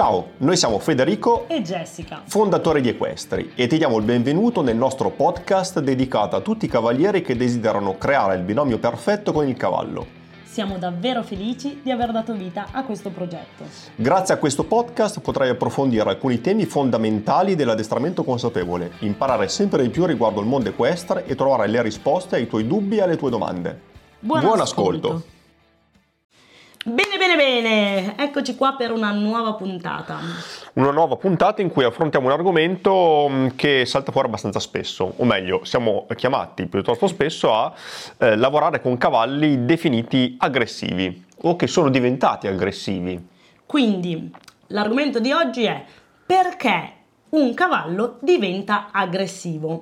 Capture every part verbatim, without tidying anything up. Ciao, noi siamo Federico e Jessica, fondatori di Equestri, e ti diamo il benvenuto nel nostro podcast dedicato a tutti i cavalieri che desiderano creare il binomio perfetto con il cavallo. Siamo davvero felici di aver dato vita a questo progetto. Grazie a questo podcast potrai approfondire alcuni temi fondamentali dell'addestramento consapevole, imparare sempre di più riguardo il mondo equestre e trovare le risposte ai tuoi dubbi e alle tue domande. Buon, Buon ascolto! ascolto. Bene, bene, bene, eccoci qua per una nuova puntata. Una nuova puntata in cui affrontiamo un argomento che salta fuori abbastanza spesso, o meglio, siamo chiamati piuttosto spesso a eh, lavorare con cavalli definiti aggressivi o che sono diventati aggressivi. Quindi, l'argomento di oggi è: perché un cavallo diventa aggressivo?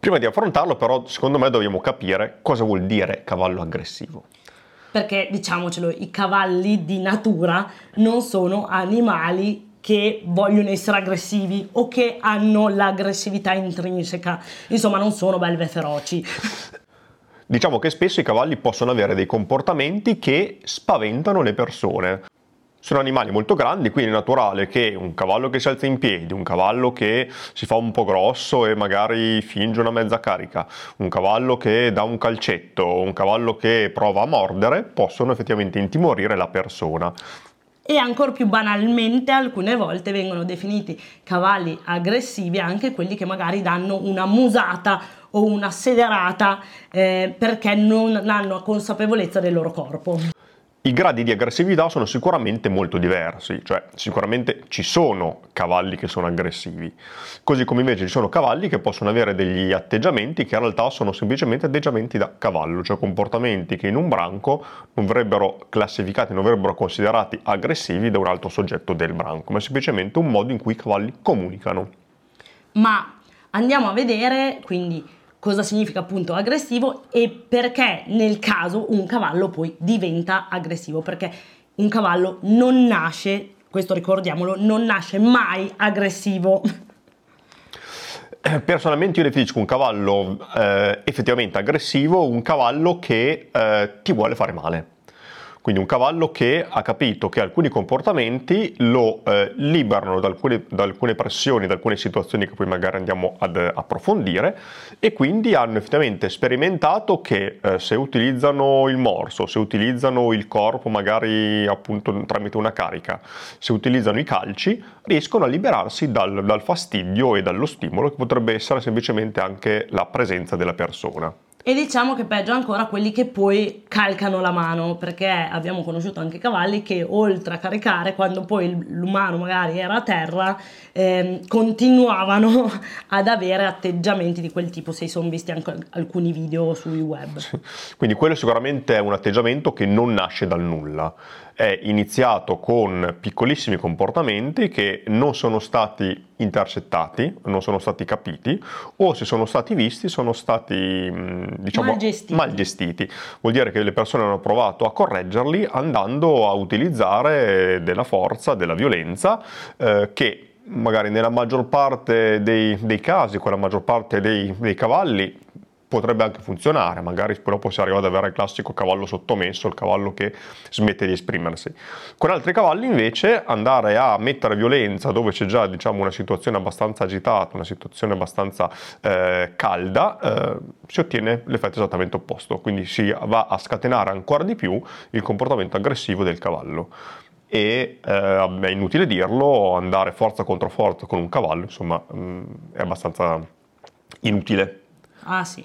Prima di affrontarlo, però, secondo me dobbiamo capire cosa vuol dire cavallo aggressivo. Perché, diciamocelo, i cavalli di natura non sono animali che vogliono essere aggressivi o che hanno l'aggressività intrinseca. Insomma, non sono belve feroci. Diciamo che spesso i cavalli possono avere dei comportamenti che spaventano le persone. Sono animali molto grandi, quindi è naturale che un cavallo che si alza in piedi, un cavallo che si fa un po' grosso e magari finge una mezza carica, un cavallo che dà un calcetto, un cavallo che prova a mordere, possono effettivamente intimorire la persona. E ancor più banalmente, alcune volte vengono definiti cavalli aggressivi anche quelli che magari danno una musata o una sederata eh, perché non hanno consapevolezza del loro corpo. I gradi di aggressività sono sicuramente molto diversi, cioè sicuramente ci sono cavalli che sono aggressivi, così come invece ci sono cavalli che possono avere degli atteggiamenti che in realtà sono semplicemente atteggiamenti da cavallo, cioè comportamenti che in un branco non verrebbero classificati, non verrebbero considerati aggressivi da un altro soggetto del branco, ma è semplicemente un modo in cui i cavalli comunicano. Ma andiamo a vedere quindi cosa significa appunto aggressivo e perché nel caso un cavallo poi diventa aggressivo, perché un cavallo non nasce, questo ricordiamolo, non nasce mai aggressivo. Personalmente io definisco un cavallo eh, effettivamente aggressivo un cavallo che eh, ti vuole fare male, quindi un cavallo che ha capito che alcuni comportamenti lo eh, liberano da alcune, da alcune pressioni, da alcune situazioni che poi magari andiamo ad approfondire, e quindi hanno effettivamente sperimentato che eh, se utilizzano il morso, se utilizzano il corpo magari appunto tramite una carica, se utilizzano i calci, riescono a liberarsi dal, dal fastidio e dallo stimolo che potrebbe essere semplicemente anche la presenza della persona. E diciamo che peggio ancora quelli che poi calcano la mano, perché abbiamo conosciuto anche cavalli che oltre a caricare, quando poi l'umano magari era a terra, eh, continuavano ad avere atteggiamenti di quel tipo, se sono visti anche alcuni video sui web. Sì. Quindi quello sicuramente è un atteggiamento che non nasce dal nulla, è iniziato con piccolissimi comportamenti che non sono stati intercettati, non sono stati capiti, o se sono stati visti sono stati diciamo mal gestiti. mal gestiti. Vuol dire che le persone hanno provato a correggerli andando a utilizzare della forza, della violenza, eh, che magari nella maggior parte dei, dei casi, con la maggior parte dei, dei cavalli potrebbe anche funzionare, magari però poi si arriva ad avere il classico cavallo sottomesso, il cavallo che smette di esprimersi. Con altri cavalli invece andare a mettere violenza dove c'è già diciamo una situazione abbastanza agitata, una situazione abbastanza eh, calda, eh, si ottiene l'effetto esattamente opposto, quindi si va a scatenare ancora di più il comportamento aggressivo del cavallo. E eh, è inutile dirlo, andare forza contro forza con un cavallo insomma mh, è abbastanza inutile. Ah sì,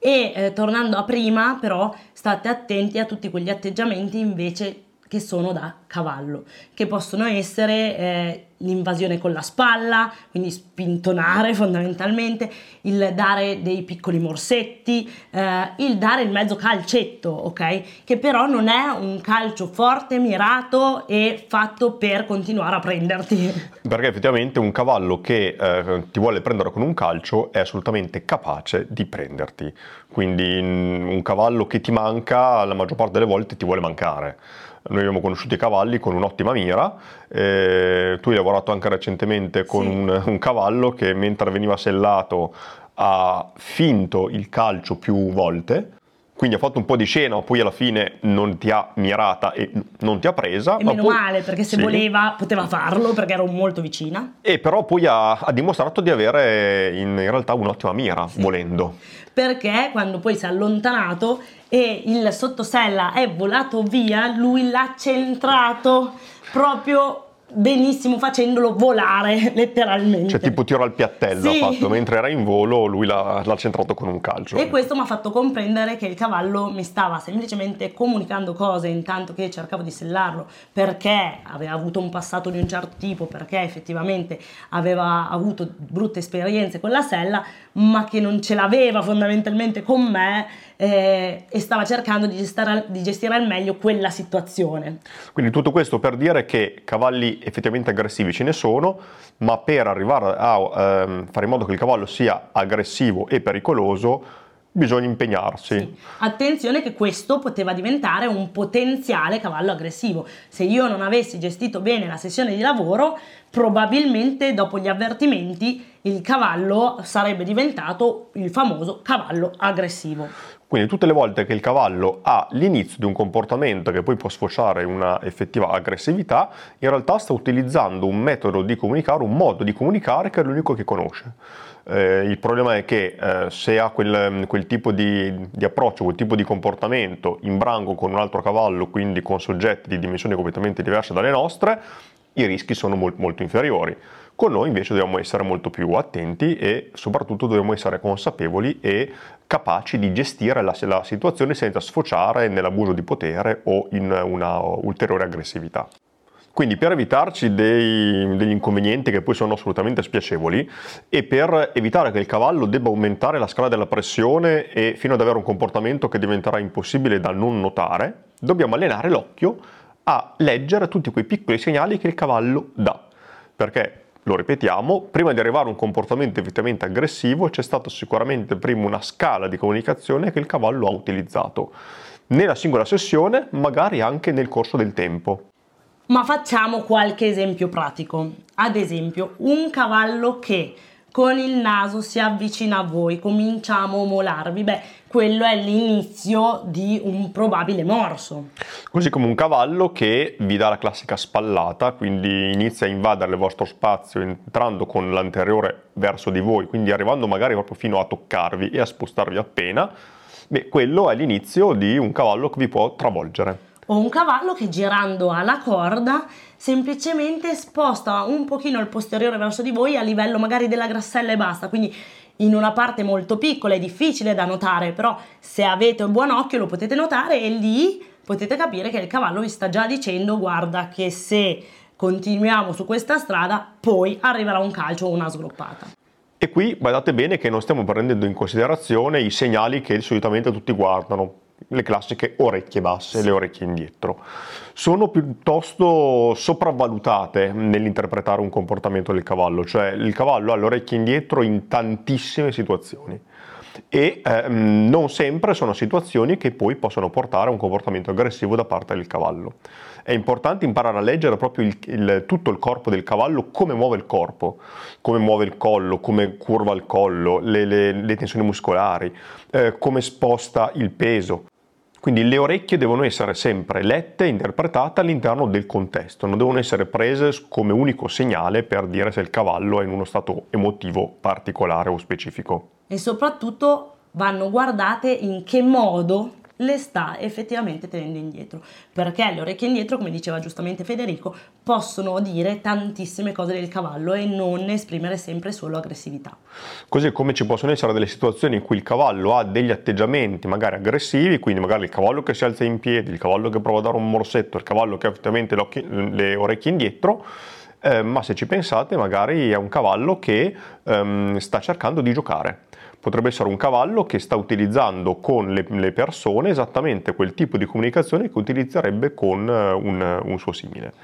e eh, tornando a prima però, state attenti a tutti quegli atteggiamenti invece che sono da cavallo, che possono essere eh, l'invasione con la spalla, quindi spintonare fondamentalmente, il dare dei piccoli morsetti, eh, il dare il mezzo calcetto, ok? Che però non è un calcio forte, mirato e fatto per continuare a prenderti. Perché effettivamente un cavallo che eh, ti vuole prendere con un calcio è assolutamente capace di prenderti, quindi un cavallo che ti manca la maggior parte delle volte ti vuole mancare. Noi abbiamo conosciuto i cavalli con un'ottima mira, eh, tu hai lavorato anche recentemente con sì. un, un cavallo che mentre veniva sellato ha finto il calcio più volte, Quindi ha fatto un po' di scena, poi alla fine non ti ha mirata e non ti ha presa. E meno ma poi, male, perché se sì. voleva poteva farlo, perché ero molto vicina. E però poi ha, ha dimostrato di avere in realtà un'ottima mira, sì. volendo. Perché quando poi si è allontanato e il sottosella è volato via, lui l'ha centrato proprio... benissimo, facendolo volare letteralmente, cioè tipo tiro al piattello, sì. ha fatto, mentre era in volo lui l'ha, l'ha centrato con un calcio, e questo mi ha fatto comprendere che il cavallo mi stava semplicemente comunicando cose intanto che cercavo di sellarlo, perché aveva avuto un passato di un certo tipo, perché effettivamente aveva avuto brutte esperienze con la sella, ma che non ce l'aveva fondamentalmente con me, eh, e stava cercando di gestire, di gestire al meglio quella situazione. Quindi tutto questo per dire che cavalli effettivamente aggressivi ce ne sono, ma per arrivare a ehm, fare in modo che il cavallo sia aggressivo e pericoloso bisogna impegnarsi. Sì. Attenzione che questo poteva diventare un potenziale cavallo aggressivo. Se io non avessi gestito bene la sessione di lavoro, probabilmente dopo gli avvertimenti il cavallo sarebbe diventato il famoso cavallo aggressivo. Quindi tutte le volte che il cavallo ha l'inizio di un comportamento che poi può sfociare in una effettiva aggressività, in realtà sta utilizzando un metodo di comunicare, un modo di comunicare che è l'unico che conosce. Eh, il problema è che eh, se ha quel, quel tipo di, di approccio, quel tipo di comportamento in branco con un altro cavallo, quindi con soggetti di dimensioni completamente diverse dalle nostre, i rischi sono molto, molto inferiori. Con noi invece dobbiamo essere molto più attenti e soprattutto dobbiamo essere consapevoli e capaci di gestire la, la situazione senza sfociare nell'abuso di potere o in una ulteriore aggressività. Quindi per evitarci dei, degli inconvenienti che poi sono assolutamente spiacevoli e per evitare che il cavallo debba aumentare la scala della pressione e fino ad avere un comportamento che diventerà impossibile da non notare, dobbiamo allenare l'occhio a leggere tutti quei piccoli segnali che il cavallo dà, perché, lo ripetiamo, prima di arrivare a un comportamento effettivamente aggressivo c'è stato sicuramente prima una scala di comunicazione che il cavallo ha utilizzato nella singola sessione, magari anche nel corso del tempo. Ma facciamo qualche esempio pratico. Ad esempio, un cavallo che con il naso si avvicina a voi, cominciamo a molarvi, beh, quello è l'inizio di un probabile morso. Così come un cavallo che vi dà la classica spallata, quindi inizia a invadere il vostro spazio entrando con l'anteriore verso di voi, quindi arrivando magari proprio fino a toccarvi e a spostarvi appena, beh, quello è l'inizio di un cavallo che vi può travolgere. O un cavallo che girando alla corda semplicemente sposta un pochino il posteriore verso di voi a livello magari della grassella e basta, quindi in una parte molto piccola è difficile da notare, però se avete un buon occhio lo potete notare e lì potete capire che il cavallo vi sta già dicendo: guarda che se continuiamo su questa strada poi arriverà un calcio o una sgloppata. E qui guardate bene che non stiamo prendendo in considerazione i segnali che solitamente tutti guardano, le classiche orecchie basse, sì. le orecchie indietro. Sono piuttosto sopravvalutate nell'interpretare un comportamento del cavallo, cioè il cavallo ha le orecchie indietro in tantissime situazioni e ehm, non sempre sono situazioni che poi possono portare a un comportamento aggressivo da parte del cavallo. È importante imparare a leggere proprio il, il, tutto il corpo del cavallo, come muove il corpo, come muove il collo, come curva il collo, le, le, le tensioni muscolari, eh, come sposta il peso. Quindi le orecchie devono essere sempre lette e interpretate all'interno del contesto, non devono essere prese come unico segnale per dire se il cavallo è in uno stato emotivo particolare o specifico. E soprattutto vanno guardate in che modo le sta effettivamente tenendo indietro, perché le orecchie indietro, come diceva giustamente Federico, possono dire tantissime cose del cavallo e non esprimere sempre solo aggressività. Così come ci possono essere delle situazioni in cui il cavallo ha degli atteggiamenti magari aggressivi, quindi magari il cavallo che si alza in piedi, il cavallo che prova a dare un morsetto, il cavallo che ha effettivamente le orecchie indietro, eh, ma se ci pensate magari è un cavallo che ehm, sta cercando di giocare. Potrebbe essere un cavallo che sta utilizzando con le, le persone esattamente quel tipo di comunicazione che utilizzerebbe con un, un suo simile.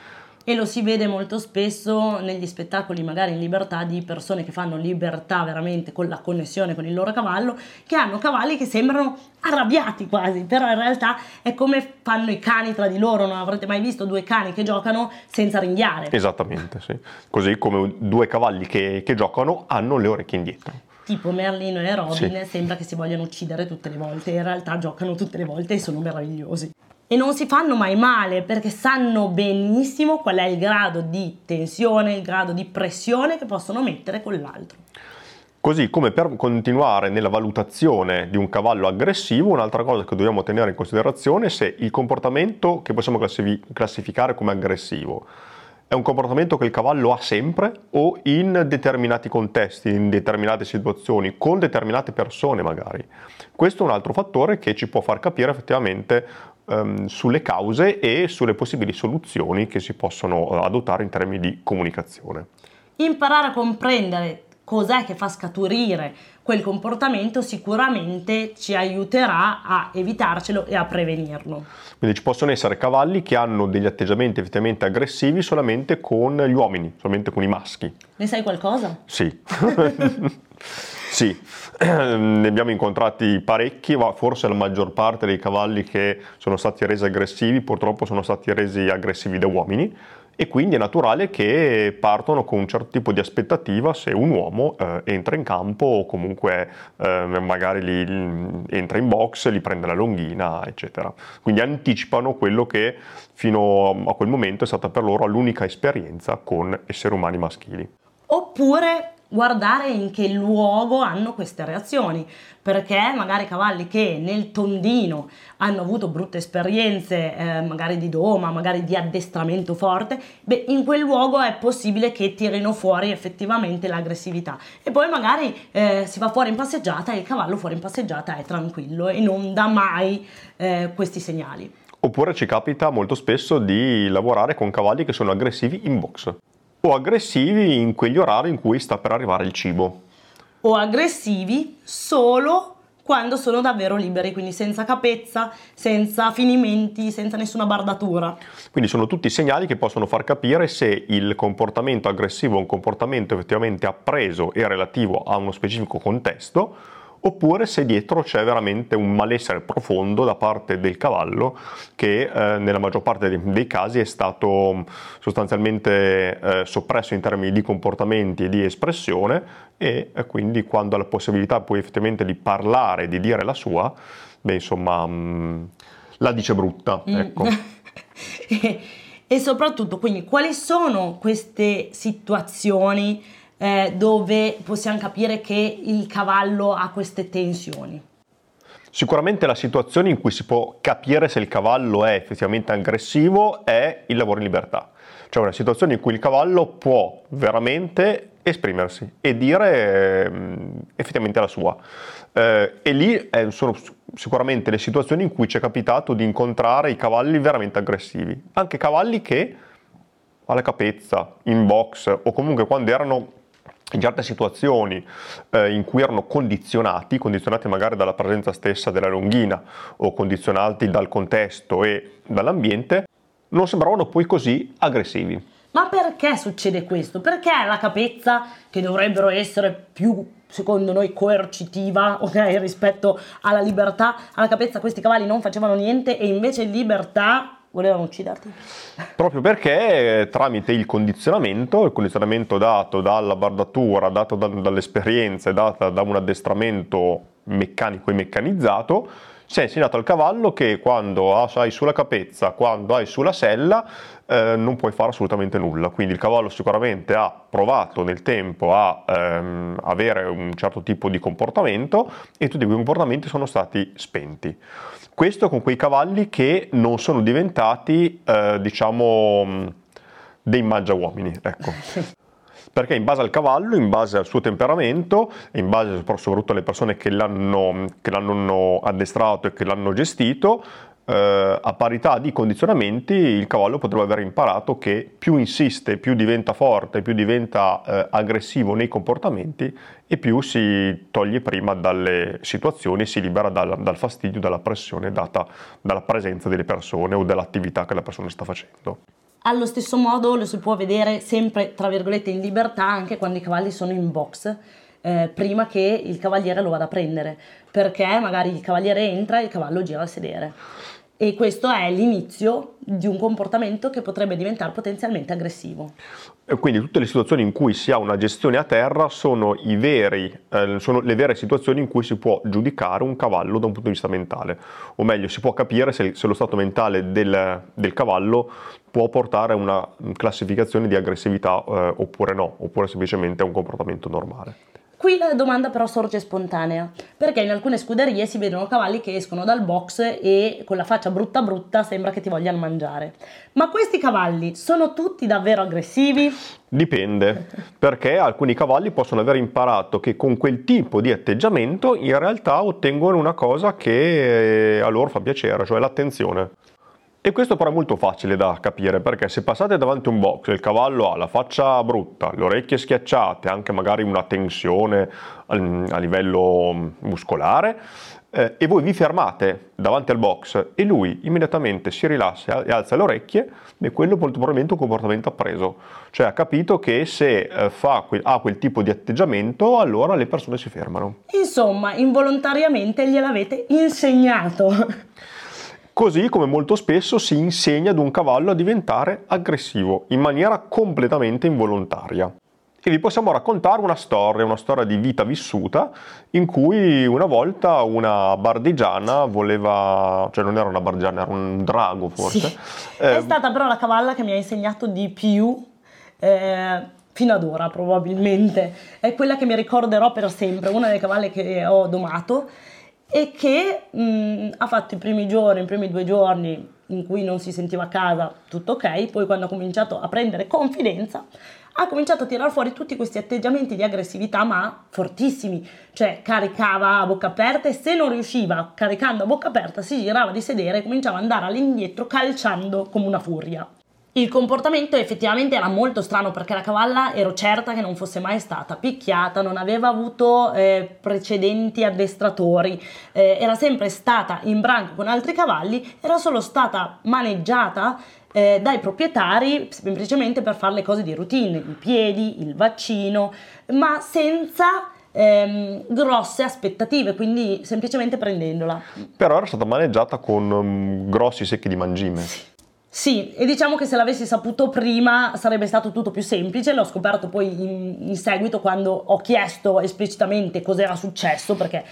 E lo si vede molto spesso negli spettacoli magari in libertà di persone che fanno libertà veramente con la connessione con il loro cavallo, che hanno cavalli che sembrano arrabbiati quasi, però in realtà è come fanno i cani tra di loro, non avrete mai visto due cani che giocano senza ringhiare. Esattamente, sì. Così come due cavalli che, che giocano hanno le orecchie indietro. tipo Merlino e Robin, sì, sembra che si vogliano uccidere tutte le volte, in realtà giocano tutte le volte e sono meravigliosi. E non si fanno mai male perché sanno benissimo qual è il grado di tensione, il grado di pressione che possono mettere con l'altro. Così come per continuare nella valutazione di un cavallo aggressivo, un'altra cosa che dobbiamo tenere in considerazione è se il comportamento che possiamo classificare come aggressivo è un comportamento che il cavallo ha sempre o in determinati contesti, in determinate situazioni, con determinate persone magari. Questo è un altro fattore che ci può far capire effettivamente ehm, sulle cause e sulle possibili soluzioni che si possono adottare in termini di comunicazione. Imparare a comprendere cos'è che fa scaturire quel comportamento sicuramente ci aiuterà a evitarcelo e a prevenirlo. Quindi ci possono essere cavalli che hanno degli atteggiamenti effettivamente aggressivi solamente con gli uomini, solamente con i maschi. Ne sai qualcosa? Sì. Sì, ne abbiamo incontrati parecchi, ma forse la maggior parte dei cavalli che sono stati resi aggressivi purtroppo sono stati resi aggressivi da uomini, e quindi è naturale che partono con un certo tipo di aspettativa se un uomo eh, entra in campo o comunque eh, magari li, li, entra in box, li prende la longhina, eccetera. Quindi anticipano quello che fino a quel momento è stata per loro l'unica esperienza con esseri umani maschili. Oppure guardare in che luogo hanno queste reazioni, perché magari cavalli che nel tondino hanno avuto brutte esperienze, eh, magari di doma, magari di addestramento forte, beh, in quel luogo è possibile che tirino fuori effettivamente l'aggressività, e poi magari eh, si va fuori in passeggiata e il cavallo fuori in passeggiata è tranquillo e non dà mai eh, questi segnali. Oppure ci capita molto spesso di lavorare con cavalli che sono aggressivi in box, o aggressivi in quegli orari in cui sta per arrivare il cibo, o aggressivi solo quando sono davvero liberi, quindi senza capezza, senza finimenti, senza nessuna bardatura. Quindi sono tutti segnali che possono far capire se il comportamento aggressivo è un comportamento effettivamente appreso e relativo a uno specifico contesto, oppure se dietro c'è veramente un malessere profondo da parte del cavallo che eh, nella maggior parte dei, dei casi è stato sostanzialmente eh, soppresso in termini di comportamenti e di espressione, e eh, quindi quando ha la possibilità poi effettivamente di parlare, di dire la sua, beh insomma mh, la dice brutta, ecco. e, e soprattutto quindi quali sono queste situazioni Eh, dove possiamo capire che il cavallo ha queste tensioni? Sicuramente la situazione in cui si può capire se il cavallo è effettivamente aggressivo è il lavoro in libertà, cioè una situazione in cui il cavallo può veramente esprimersi e dire eh, effettivamente la sua, eh, e lì eh, sono sicuramente le situazioni in cui ci è capitato di incontrare i cavalli veramente aggressivi, anche cavalli che alla capezza, in box, o comunque quando erano in certe situazioni eh, in cui erano condizionati, condizionati magari dalla presenza stessa della longhina o condizionati dal contesto e dall'ambiente, non sembravano poi così aggressivi. Ma perché succede questo? Perché la capezza, che dovrebbero essere più, secondo noi, coercitiva, ok, rispetto alla libertà, alla capezza questi cavalli non facevano niente e invece in libertà volevano ucciderti? Proprio perché eh, tramite il condizionamento, il condizionamento dato dalla bardatura, dato da, dall'esperienza, data da un addestramento meccanico e meccanizzato, si è insegnato al cavallo che quando hai sulla capezza, quando hai sulla sella, eh, non puoi fare assolutamente nulla. Quindi il cavallo sicuramente ha provato nel tempo a ehm, avere un certo tipo di comportamento e tutti quei comportamenti sono stati spenti. Questo con quei cavalli che non sono diventati, eh, diciamo, dei mangiauomini, ecco. Perché in base al cavallo, in base al suo temperamento, in base soprattutto alle persone che l'hanno, che l'hanno addestrato e che l'hanno gestito, eh, a parità di condizionamenti il cavallo potrebbe aver imparato che più insiste, più diventa forte, più diventa eh, aggressivo nei comportamenti e più si toglie prima dalle situazioni e si libera dal, dal fastidio, dalla pressione data dalla presenza delle persone o dall'attività che la persona sta facendo. Allo stesso modo lo si può vedere sempre, tra virgolette, in libertà anche quando i cavalli sono in box, eh, prima che il cavaliere lo vada a prendere, perché magari il cavaliere entra e il cavallo gira a sedere. E questo è l'inizio di un comportamento che potrebbe diventare potenzialmente aggressivo. Quindi tutte le situazioni in cui si ha una gestione a terra sono, i veri, eh, sono le vere situazioni in cui si può giudicare un cavallo da un punto di vista mentale, o meglio si può capire se, se lo stato mentale del, del cavallo può portare a una classificazione di aggressività eh, oppure no, oppure semplicemente a un comportamento normale. Qui la domanda però sorge spontanea, perché in alcune scuderie si vedono cavalli che escono dal box e con la faccia brutta brutta sembra che ti vogliano mangiare. Ma questi cavalli sono tutti davvero aggressivi? Dipende, perché alcuni cavalli possono aver imparato che con quel tipo di atteggiamento in realtà ottengono una cosa che a loro fa piacere, cioè l'attenzione. E questo però è molto facile da capire, perché se passate davanti a un box e il cavallo ha la faccia brutta, le orecchie schiacciate, anche magari una tensione a livello muscolare, eh, e voi vi fermate davanti al box e lui immediatamente si rilassa e alza le orecchie, e quello molto probabilmente è un comportamento appreso, cioè ha capito che se eh, fa que- ha quel tipo di atteggiamento allora le persone si fermano. Insomma, involontariamente gliel'avete insegnato. Così come molto spesso si insegna ad un cavallo a diventare aggressivo in maniera completamente involontaria. E vi possiamo raccontare una storia, una storia di vita vissuta, in cui una volta una bardigiana voleva, cioè non era una bardigiana, era un drago forse. Sì. Eh, È stata però la cavalla che mi ha insegnato di più eh, fino ad ora probabilmente. È quella che mi ricorderò per sempre, una delle cavalle che ho domato. E che mh, ha fatto i primi giorni, i primi due giorni in cui non si sentiva a casa, tutto ok, poi quando ha cominciato a prendere confidenza ha cominciato a tirar fuori tutti questi atteggiamenti di aggressività, ma fortissimi, cioè caricava a bocca aperta e se non riusciva caricando a bocca aperta si girava di sedere e cominciava ad andare all'indietro calciando come una furia. Il comportamento effettivamente era molto strano, perché la cavalla ero certa che non fosse mai stata picchiata, non aveva avuto eh, precedenti addestratori, eh, era sempre stata in branco con altri cavalli, era solo stata maneggiata eh, dai proprietari semplicemente per fare le cose di routine, i piedi, il vaccino, ma senza Ehm, grosse aspettative, quindi semplicemente prendendola. Però era stata maneggiata con um, grossi secchi di mangime. Sì, e diciamo che se l'avessi saputo prima sarebbe stato tutto più semplice. L'ho scoperto poi in, in seguito, quando ho chiesto esplicitamente cos'era successo, perché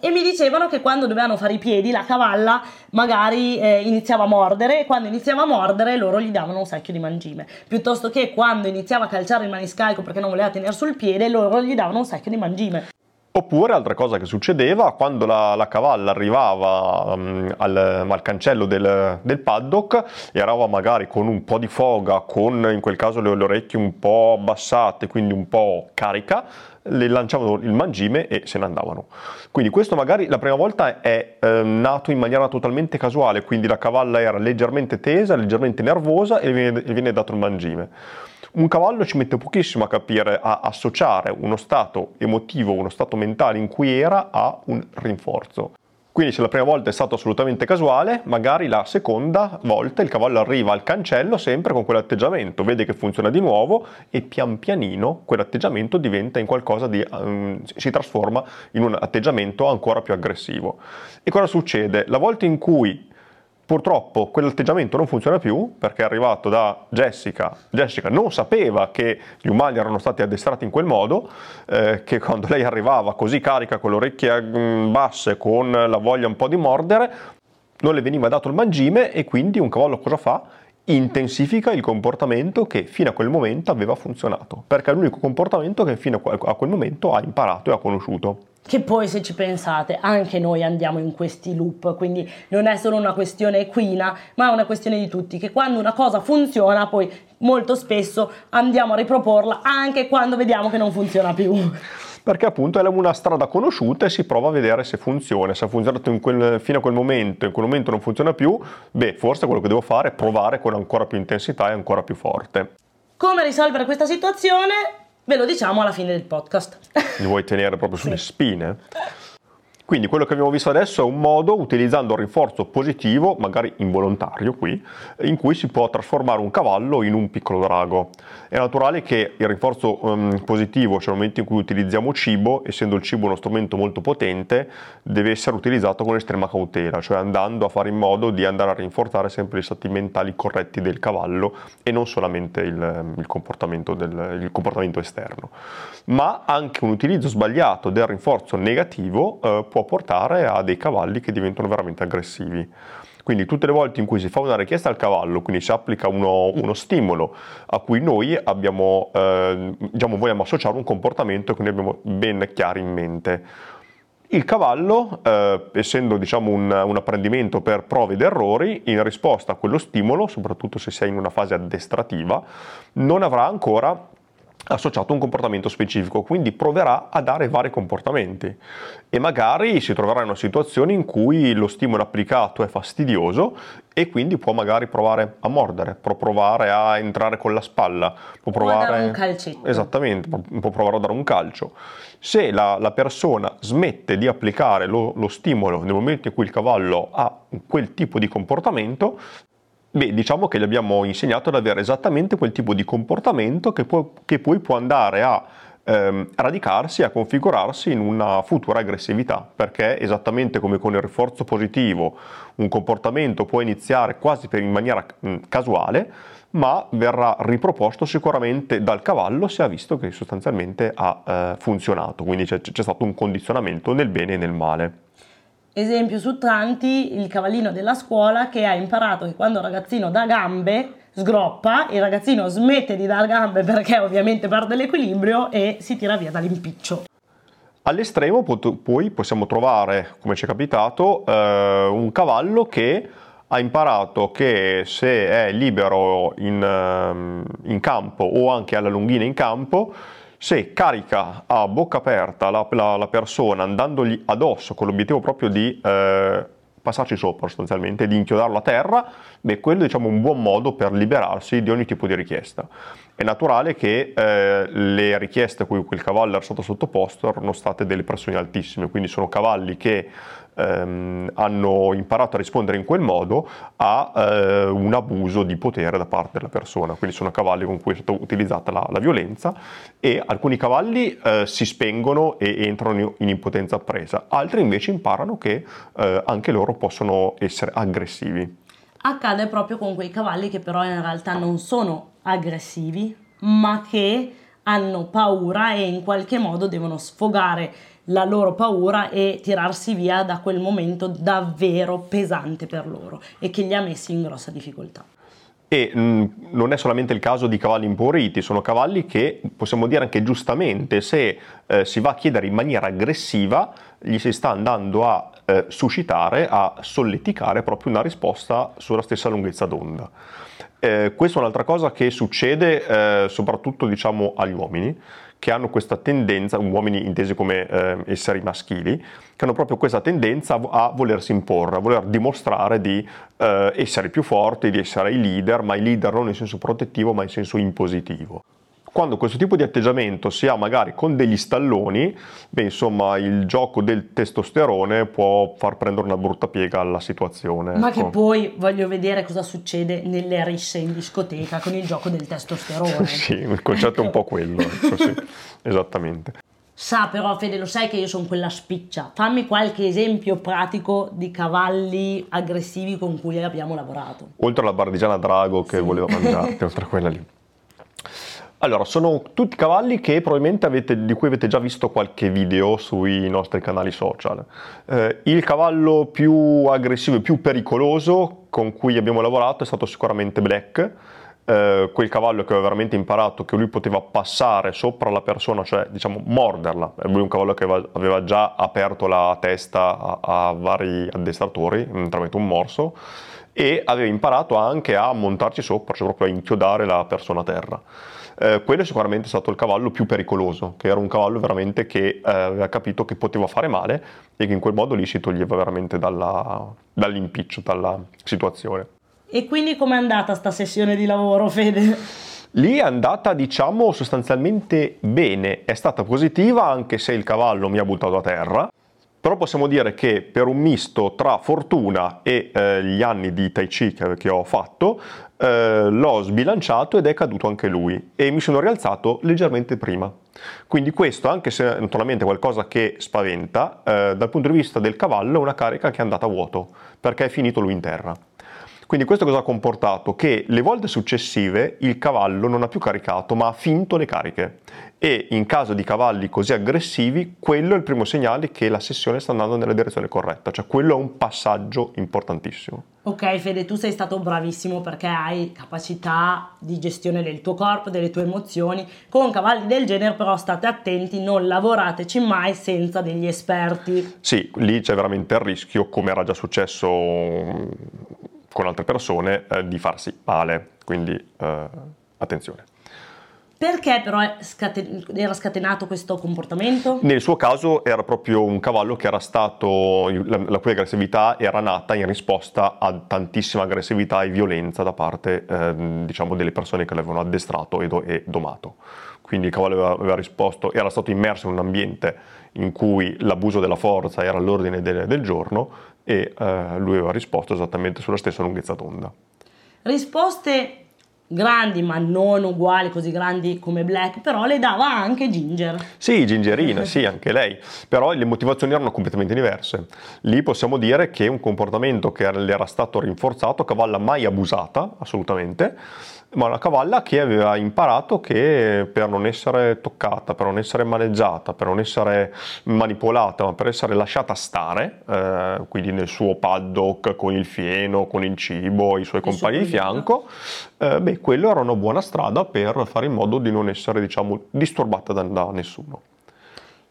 e mi dicevano che quando dovevano fare i piedi la cavalla magari eh, iniziava a mordere, e quando iniziava a mordere loro gli davano un secchio di mangime, piuttosto che quando iniziava a calciare il maniscalco perché non voleva tenere sul piede loro gli davano un secchio di mangime. Oppure, altra cosa che succedeva, quando la, la cavalla arrivava um, al, al cancello del, del paddock, eravamo magari con un po' di foga, con in quel caso le, le orecchie un po' abbassate, quindi un po' carica, le lanciavano il mangime e se ne andavano. Quindi questo magari la prima volta è eh, nato in maniera totalmente casuale, quindi la cavalla era leggermente tesa, leggermente nervosa e viene, viene dato il mangime. Un cavallo ci mette pochissimo a capire, a associare uno stato emotivo, uno stato mentale in cui era, a un rinforzo. Quindi se la prima volta è stato assolutamente casuale, magari la seconda volta il cavallo arriva al cancello sempre con quell'atteggiamento, vede che funziona di nuovo e pian pianino quell'atteggiamento diventa in qualcosa di, um, si trasforma in un atteggiamento ancora più aggressivo. E cosa succede? La volta in cui purtroppo quell'atteggiamento non funziona più, perché è arrivato da Jessica, Jessica non sapeva che gli umani erano stati addestrati in quel modo, eh, che quando lei arrivava così carica, con le orecchie basse, con la voglia un po' di mordere, non le veniva dato il mangime, e quindi un cavallo cosa fa? Intensifica il comportamento che fino a quel momento aveva funzionato, perché è l'unico comportamento che fino a quel momento ha imparato e ha conosciuto. Che poi, se ci pensate, anche noi andiamo in questi loop, quindi non è solo una questione equina, ma è una questione di tutti, che quando una cosa funziona poi molto spesso andiamo a riproporla anche quando vediamo che non funziona più. Perché appunto è una strada conosciuta e si prova a vedere se funziona, se ha funzionato in quel, fino a quel momento, in quel momento non funziona più, beh, forse quello che devo fare è provare con ancora più intensità e ancora più forte. Come risolvere questa situazione? Ve lo diciamo alla fine del podcast. Li vuoi tenere proprio sulle sì. spine? Quindi quello che abbiamo visto adesso è un modo, utilizzando un rinforzo positivo, magari involontario qui, in cui si può trasformare un cavallo in un piccolo drago. È naturale che il rinforzo um, positivo, cioè nel momento in cui utilizziamo cibo, essendo il cibo uno strumento molto potente, deve essere utilizzato con estrema cautela, cioè andando a fare in modo di andare a rinforzare sempre gli stati mentali corretti del cavallo e non solamente il, il, comportamento, del, il comportamento esterno. Ma anche un utilizzo sbagliato del rinforzo negativo eh, può portare a dei cavalli che diventano veramente aggressivi. Quindi tutte le volte in cui si fa una richiesta al cavallo, quindi si applica uno, uno stimolo a cui noi abbiamo, eh, diciamo, vogliamo associare un comportamento che noi abbiamo ben chiaro in mente. Il cavallo, eh, essendo diciamo, un, un apprendimento per prove ed errori, in risposta a quello stimolo, soprattutto se si è in una fase addestrativa, non avrà ancora associato a un comportamento specifico, quindi proverà a dare vari comportamenti e magari si troverà in una situazione in cui lo stimolo applicato è fastidioso e quindi può magari provare a mordere, può provare a entrare con la spalla, può provare può dare un calcetto. Esattamente, può provare a dare un calcio. Se la, la persona smette di applicare lo, lo stimolo nel momento in cui il cavallo ha quel tipo di comportamento, beh, diciamo che gli abbiamo insegnato ad avere esattamente quel tipo di comportamento che, può, che poi può andare a ehm, radicarsi, a configurarsi in una futura aggressività, perché esattamente come con il rinforzo positivo un comportamento può iniziare quasi per, in maniera mh, casuale, ma verrà riproposto sicuramente dal cavallo se ha visto che sostanzialmente ha eh, funzionato, quindi c'è, c'è stato un condizionamento nel bene e nel male. Esempio su tanti, il cavallino della scuola che ha imparato che quando un ragazzino dà gambe sgroppa, il ragazzino smette di dar gambe perché ovviamente perde l'equilibrio e si tira via dall'impiccio. All'estremo poi possiamo trovare, come ci è capitato, eh, un cavallo che ha imparato che se è libero in, in campo o anche alla lunghina in campo, se carica a bocca aperta la, la, la persona andandogli addosso con l'obiettivo proprio di eh, passarci sopra sostanzialmente, di inchiodarlo a terra, beh, quello diciamo è un buon modo per liberarsi di ogni tipo di richiesta. È naturale che eh, le richieste a cui quel cavallo era stato sottoposto erano state delle pressioni altissime, quindi sono cavalli che ehm, hanno imparato a rispondere in quel modo a eh, un abuso di potere da parte della persona, quindi sono cavalli con cui è stata utilizzata la, la violenza, e alcuni cavalli eh, si spengono e, e entrano in impotenza appresa, altri invece imparano che eh, anche loro possono essere aggressivi. Accade proprio con quei cavalli che però in realtà non sono aggressivi, ma che hanno paura e in qualche modo devono sfogare la loro paura e tirarsi via da quel momento davvero pesante per loro e che li ha messi in grossa difficoltà. E mh, non è solamente il caso di cavalli impauriti, sono cavalli che possiamo dire anche giustamente, se eh, si va a chiedere in maniera aggressiva, gli si sta andando a eh, suscitare, a solleticare proprio una risposta sulla stessa lunghezza d'onda. Eh, questa è un'altra cosa che succede eh, soprattutto diciamo agli uomini, che hanno questa tendenza, uomini intesi come eh, esseri maschili, che hanno proprio questa tendenza a volersi imporre, a voler dimostrare di eh, essere più forti, di essere i leader, ma i leader non in senso protettivo, ma in senso impositivo. Quando questo tipo di atteggiamento si ha magari con degli stalloni, beh, insomma, il gioco del testosterone può far prendere una brutta piega alla situazione. Ma ecco, che poi voglio vedere cosa succede nelle risse in discoteca con il gioco del testosterone. Sì, il concetto è un po' quello, ecco, sì, esattamente. Sa però Fede, lo sai che io sono quella spiccia, fammi qualche esempio pratico di cavalli aggressivi con cui abbiamo lavorato. Oltre alla bardigiana drago che sì, voleva mangiarti, oltre a quella lì. Allora, sono tutti cavalli che probabilmente avete, di cui avete già visto qualche video sui nostri canali social. Eh, il cavallo più aggressivo e più pericoloso con cui abbiamo lavorato è stato sicuramente Black, eh, quel cavallo che aveva veramente imparato che lui poteva passare sopra la persona, cioè diciamo morderla. Lui è un cavallo che aveva già aperto la testa a, a vari addestratori tramite un morso e aveva imparato anche a montarci sopra, cioè proprio a inchiodare la persona a terra. Eh, quello è sicuramente stato il cavallo più pericoloso, che era un cavallo veramente che eh, aveva capito che poteva fare male e che in quel modo lì si toglieva veramente dalla, dall'impiccio, dalla situazione. E quindi com'è andata sta sessione di lavoro, Fede? Lì è andata diciamo sostanzialmente bene, è stata positiva anche se il cavallo mi ha buttato a terra. però possiamo dire che per un misto tra fortuna e eh, gli anni di Tai Chi che, che ho fatto, eh, l'ho sbilanciato ed è caduto anche lui e mi sono rialzato leggermente prima. Quindi questo, anche se naturalmente è qualcosa che spaventa, eh, dal punto di vista del cavallo è una carica che è andata a vuoto perché è finito lui in terra. Quindi questo cosa ha comportato? Che le volte successive il cavallo non ha più caricato ma ha finto le cariche, e in caso di cavalli così aggressivi quello è il primo segnale che la sessione sta andando nella direzione corretta, cioè quello è un passaggio importantissimo. Ok Fede, tu sei stato bravissimo perché hai capacità di gestione del tuo corpo, delle tue emozioni. Con cavalli del genere però state attenti, non lavorateci mai senza degli esperti. Sì, lì c'è veramente il rischio, come era già successo con altre persone, eh, di farsi male, quindi eh, attenzione. Perché però scaten- era scatenato questo comportamento? Nel suo caso era proprio un cavallo che era stato, la, la cui aggressività era nata in risposta a tantissima aggressività e violenza da parte eh, diciamo delle persone che l'avevano addestrato e, do, e domato. Quindi il cavallo aveva, aveva risposto, era stato immerso in un ambiente in cui l'abuso della forza era all'ordine del, del giorno e eh, lui aveva risposto esattamente sulla stessa lunghezza d'onda. Risposte grandi ma non uguali, così grandi come Black, però le dava anche Ginger. Sì, Gingerina, sì, anche lei, però le motivazioni erano completamente diverse. Lì possiamo dire che è un comportamento che le era stato rinforzato, cavalla mai abusata, assolutamente, ma una cavalla che aveva imparato che per non essere toccata, per non essere maneggiata, per non essere manipolata, ma per essere lasciata stare, eh, quindi nel suo paddock, con il fieno, con il cibo, i suoi compagni di fianco, eh, beh, quello era una buona strada per fare in modo di non essere, diciamo, disturbata da, da nessuno.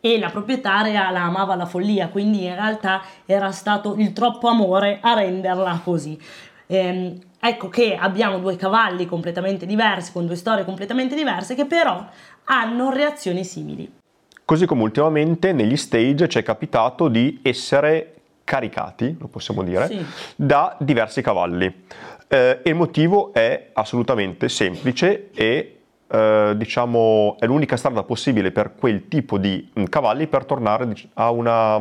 E la proprietaria la amava alla follia, quindi in realtà era stato il troppo amore a renderla così. Ehm, Ecco che abbiamo due cavalli completamente diversi, con due storie completamente diverse, che però hanno reazioni simili. Così come ultimamente negli stage ci è capitato di essere caricati, lo possiamo dire, sì, da diversi cavalli. Eh, il motivo è assolutamente semplice e eh, diciamo è l'unica strada possibile per quel tipo di cavalli per tornare a una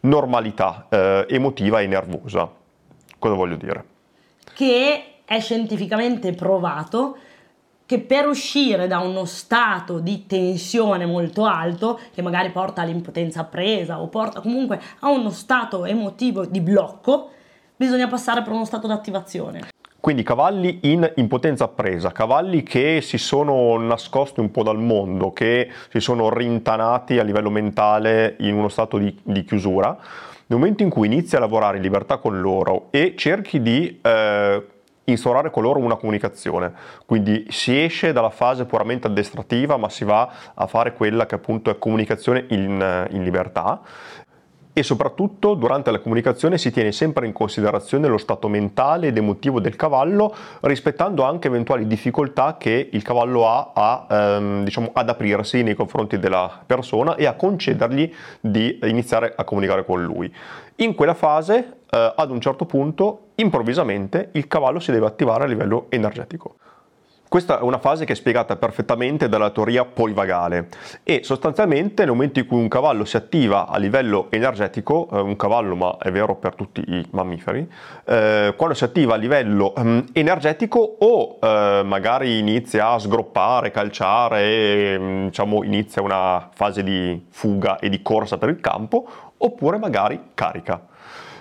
normalità eh, emotiva e nervosa. Cosa voglio dire? Che è scientificamente provato che per uscire da uno stato di tensione molto alto, che magari porta all'impotenza presa o porta comunque a uno stato emotivo di blocco, bisogna passare per uno stato d'attivazione. Quindi cavalli in impotenza presa, cavalli che si sono nascosti un po' dal mondo, che si sono rintanati a livello mentale in uno stato di, di chiusura. Nel momento in cui inizi a lavorare in libertà con loro e cerchi di eh, instaurare con loro una comunicazione, quindi si esce dalla fase puramente addestrativa ma si va a fare quella che appunto è comunicazione in, in libertà, e soprattutto durante la comunicazione si tiene sempre in considerazione lo stato mentale ed emotivo del cavallo, rispettando anche eventuali difficoltà che il cavallo ha a, ehm, diciamo, ad aprirsi nei confronti della persona e a concedergli di iniziare a comunicare con lui. In quella fase, eh, ad un certo punto, improvvisamente, il cavallo si deve attivare a livello energetico. Questa è una fase che è spiegata perfettamente dalla teoria polivagale e sostanzialmente nel momento in cui un cavallo si attiva a livello energetico, eh, un cavallo ma è vero per tutti i mammiferi, eh, quando si attiva a livello eh, energetico o eh, magari inizia a sgroppare, calciare, e, diciamo inizia una fase di fuga e di corsa per il campo, oppure magari carica.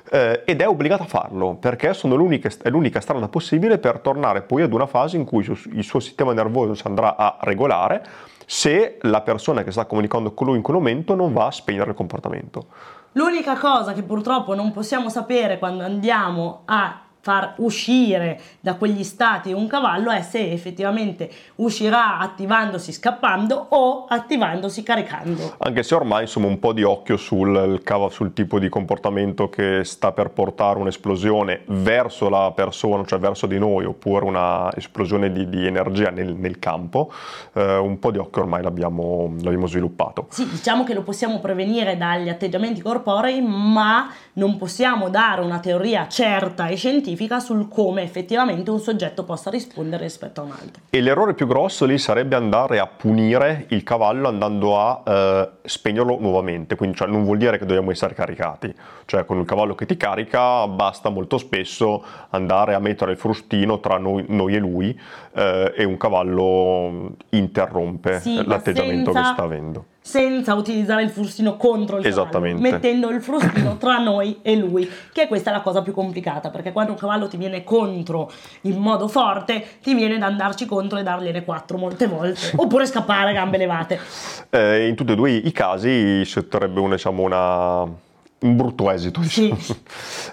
Ed è obbligato a farlo perché sono l'unica, è l'unica strada possibile per tornare poi ad una fase in cui il suo, il suo sistema nervoso si andrà a regolare se la persona che sta comunicando con lui in quel momento non va a spegnere il comportamento. L'unica cosa che purtroppo non possiamo sapere quando andiamo a far uscire da quegli stati un cavallo è se effettivamente uscirà attivandosi scappando o attivandosi caricando. Anche se ormai insomma un po' di occhio sul, sul tipo di comportamento che sta per portare un'esplosione verso la persona, cioè verso di noi, oppure una esplosione di, di energia nel, nel campo, eh, un po' di occhio ormai l'abbiamo, l'abbiamo sviluppato. Sì, diciamo che lo possiamo prevenire dagli atteggiamenti corporei, ma non possiamo dare una teoria certa e scientifica sul come effettivamente un soggetto possa rispondere rispetto a un altro. E l'errore più grosso lì sarebbe andare a punire il cavallo andando a eh, spegnerlo nuovamente, quindi cioè, non vuol dire che dobbiamo essere caricati, cioè con il cavallo che ti carica basta molto spesso andare a mettere il frustino tra noi, noi e lui eh, e un cavallo interrompe sì, l'atteggiamento senza... che sta avendo. Senza utilizzare il frustino contro il cavallo, mettendo il frustino tra noi e lui, che questa è la cosa più complicata, perché quando un cavallo ti viene contro in modo forte, ti viene da andarci contro e dargliene quattro molte volte, oppure scappare a gambe levate. Eh, in tutti e due i casi si otterrebbe una, diciamo, una... un brutto esito, diciamo. Sì.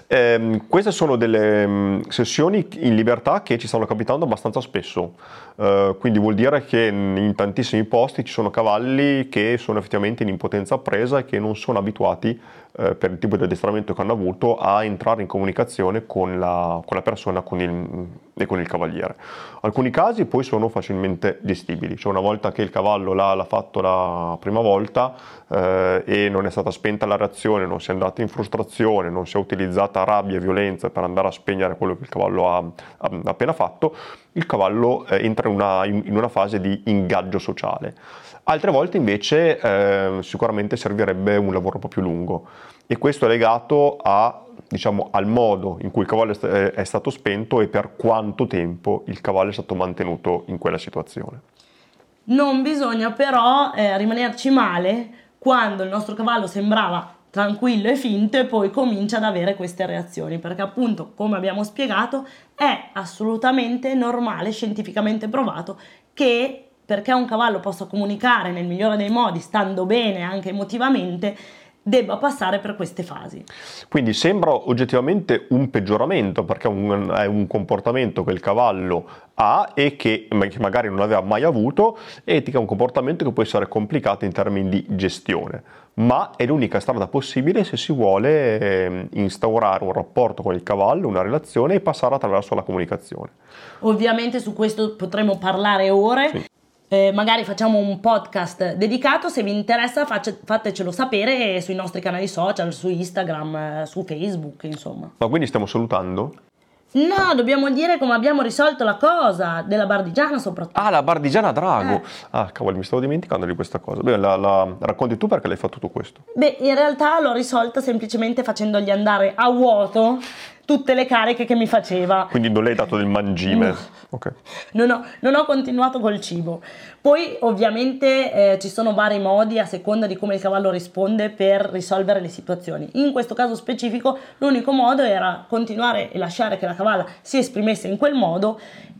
eh, queste sono delle sessioni in libertà che ci stanno capitando abbastanza spesso, eh, quindi vuol dire che in tantissimi posti ci sono cavalli che sono effettivamente in impotenza presa e che non sono abituati eh, per il tipo di addestramento che hanno avuto a entrare in comunicazione con la, con la persona con il, e con il cavaliere. Alcuni casi poi sono facilmente gestibili, cioè una volta che il cavallo l'ha, l'ha fatto la prima volta eh, e non è stata spenta la reazione, non si è andata in frustrazione, non si è utilizzata rabbia e violenza per andare a spegnere quello che il cavallo ha, ha appena fatto, il cavallo eh, entra in una, in una fase di ingaggio sociale. Altre volte invece eh, sicuramente servirebbe un lavoro un po' più lungo, e questo è legato a, diciamo, al modo in cui il cavallo è stato spento e per quanto tempo il cavallo è stato mantenuto in quella situazione. Non bisogna però eh, rimanerci male quando il nostro cavallo sembrava tranquillo e finto e poi comincia ad avere queste reazioni, perché appunto, come abbiamo spiegato, è assolutamente normale, scientificamente provato, che perché un cavallo possa comunicare nel migliore dei modi, stando bene anche emotivamente, debba passare per queste fasi. Quindi sembra oggettivamente un peggioramento, perché un, è un comportamento che il cavallo ha e che magari non aveva mai avuto, e è un comportamento che può essere complicato in termini di gestione. Ma è l'unica strada possibile se si vuole eh, instaurare un rapporto con il cavallo, una relazione, e passare attraverso la comunicazione. Ovviamente su questo potremo parlare ore, sì. eh, magari facciamo un podcast dedicato, se vi interessa facce, fatecelo sapere sui nostri canali social, su Instagram, su Facebook, insomma. Ma quindi stiamo salutando? No, dobbiamo dire come abbiamo risolto la cosa della Bardigiana soprattutto. Ah, la Bardigiana Drago. Eh. Ah, cavolo, mi stavo dimenticando di questa cosa. Beh, la, la racconti tu perché l'hai fatto tu questo? Beh, in realtà l'ho risolta semplicemente facendogli andare a vuoto tutte le cariche che mi faceva. Quindi non le hai dato del mangime? No. Okay. Non, ho, non ho continuato col cibo. Poi ovviamente eh, ci sono vari modi a seconda di come il cavallo risponde per risolvere le situazioni. In questo caso specifico l'unico modo era continuare e lasciare che la cavalla si esprimesse in quel modo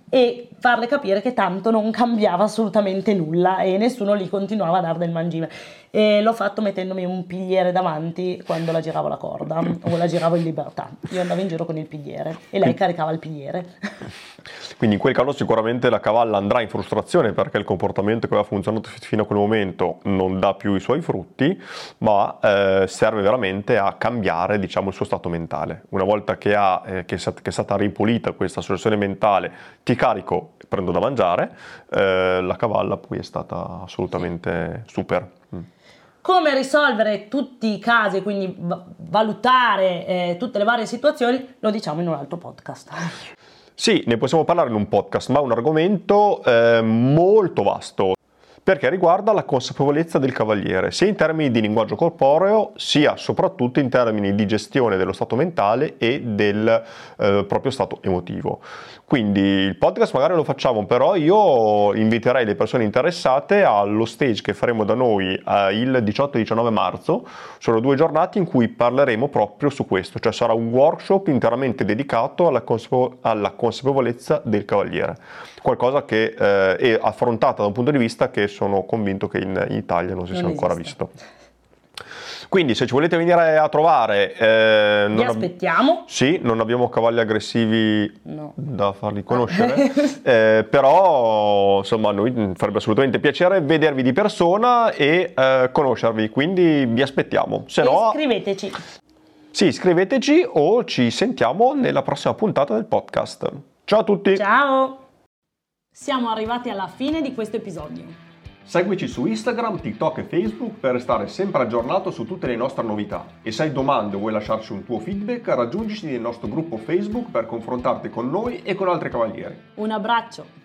e farle capire che tanto non cambiava assolutamente nulla e nessuno gli continuava a dar del mangime. E l'ho fatto mettendomi un pigliere davanti quando la giravo la corda o la giravo in libertà. Io andavo in giro con il pigliere e lei caricava il pigliere. Quindi in quel caso sicuramente la cavalla andrà in frustrazione, perché il comportamento che aveva funzionato fino a quel momento non dà più i suoi frutti, ma eh, serve veramente a cambiare, diciamo, il suo stato mentale. Una volta che, ha, eh, che, è, che è stata ripulita questa associazione mentale, ti carico, prendo da mangiare, eh, la cavalla poi è stata assolutamente super. Mm. Come risolvere tutti i casi, quindi valutare eh, tutte le varie situazioni, lo diciamo in un altro podcast. Sì, ne possiamo parlare in un podcast, ma è un argomento eh, molto vasto, perché riguarda la consapevolezza del cavaliere, sia in termini di linguaggio corporeo, sia soprattutto in termini di gestione dello stato mentale e del eh, proprio stato emotivo. Quindi il podcast magari lo facciamo, però io inviterei le persone interessate allo stage che faremo da noi eh, il diciotto e diciannove marzo, sono due giornate in cui parleremo proprio su questo, cioè sarà un workshop interamente dedicato alla, consapevo- alla consapevolezza del cavaliere, qualcosa che eh, è affrontata da un punto di vista che sono convinto che in, in Italia non si non sia esiste. ancora visto. Quindi se ci volete venire a trovare eh, non vi aspettiamo ab- sì, non abbiamo cavalli aggressivi no. da farli conoscere eh, però insomma noi farebbe assolutamente piacere vedervi di persona e eh, conoscervi, quindi vi aspettiamo. Se no, iscriveteci. Sì, iscriveteci o ci sentiamo nella prossima puntata del podcast. Ciao a tutti. Ciao. Siamo arrivati alla fine di questo episodio. Seguici su Instagram, TikTok e Facebook per restare sempre aggiornato su tutte le nostre novità. E se hai domande o vuoi lasciarci un tuo feedback, raggiungici nel nostro gruppo Facebook per confrontarti con noi e con altri cavalieri. Un abbraccio!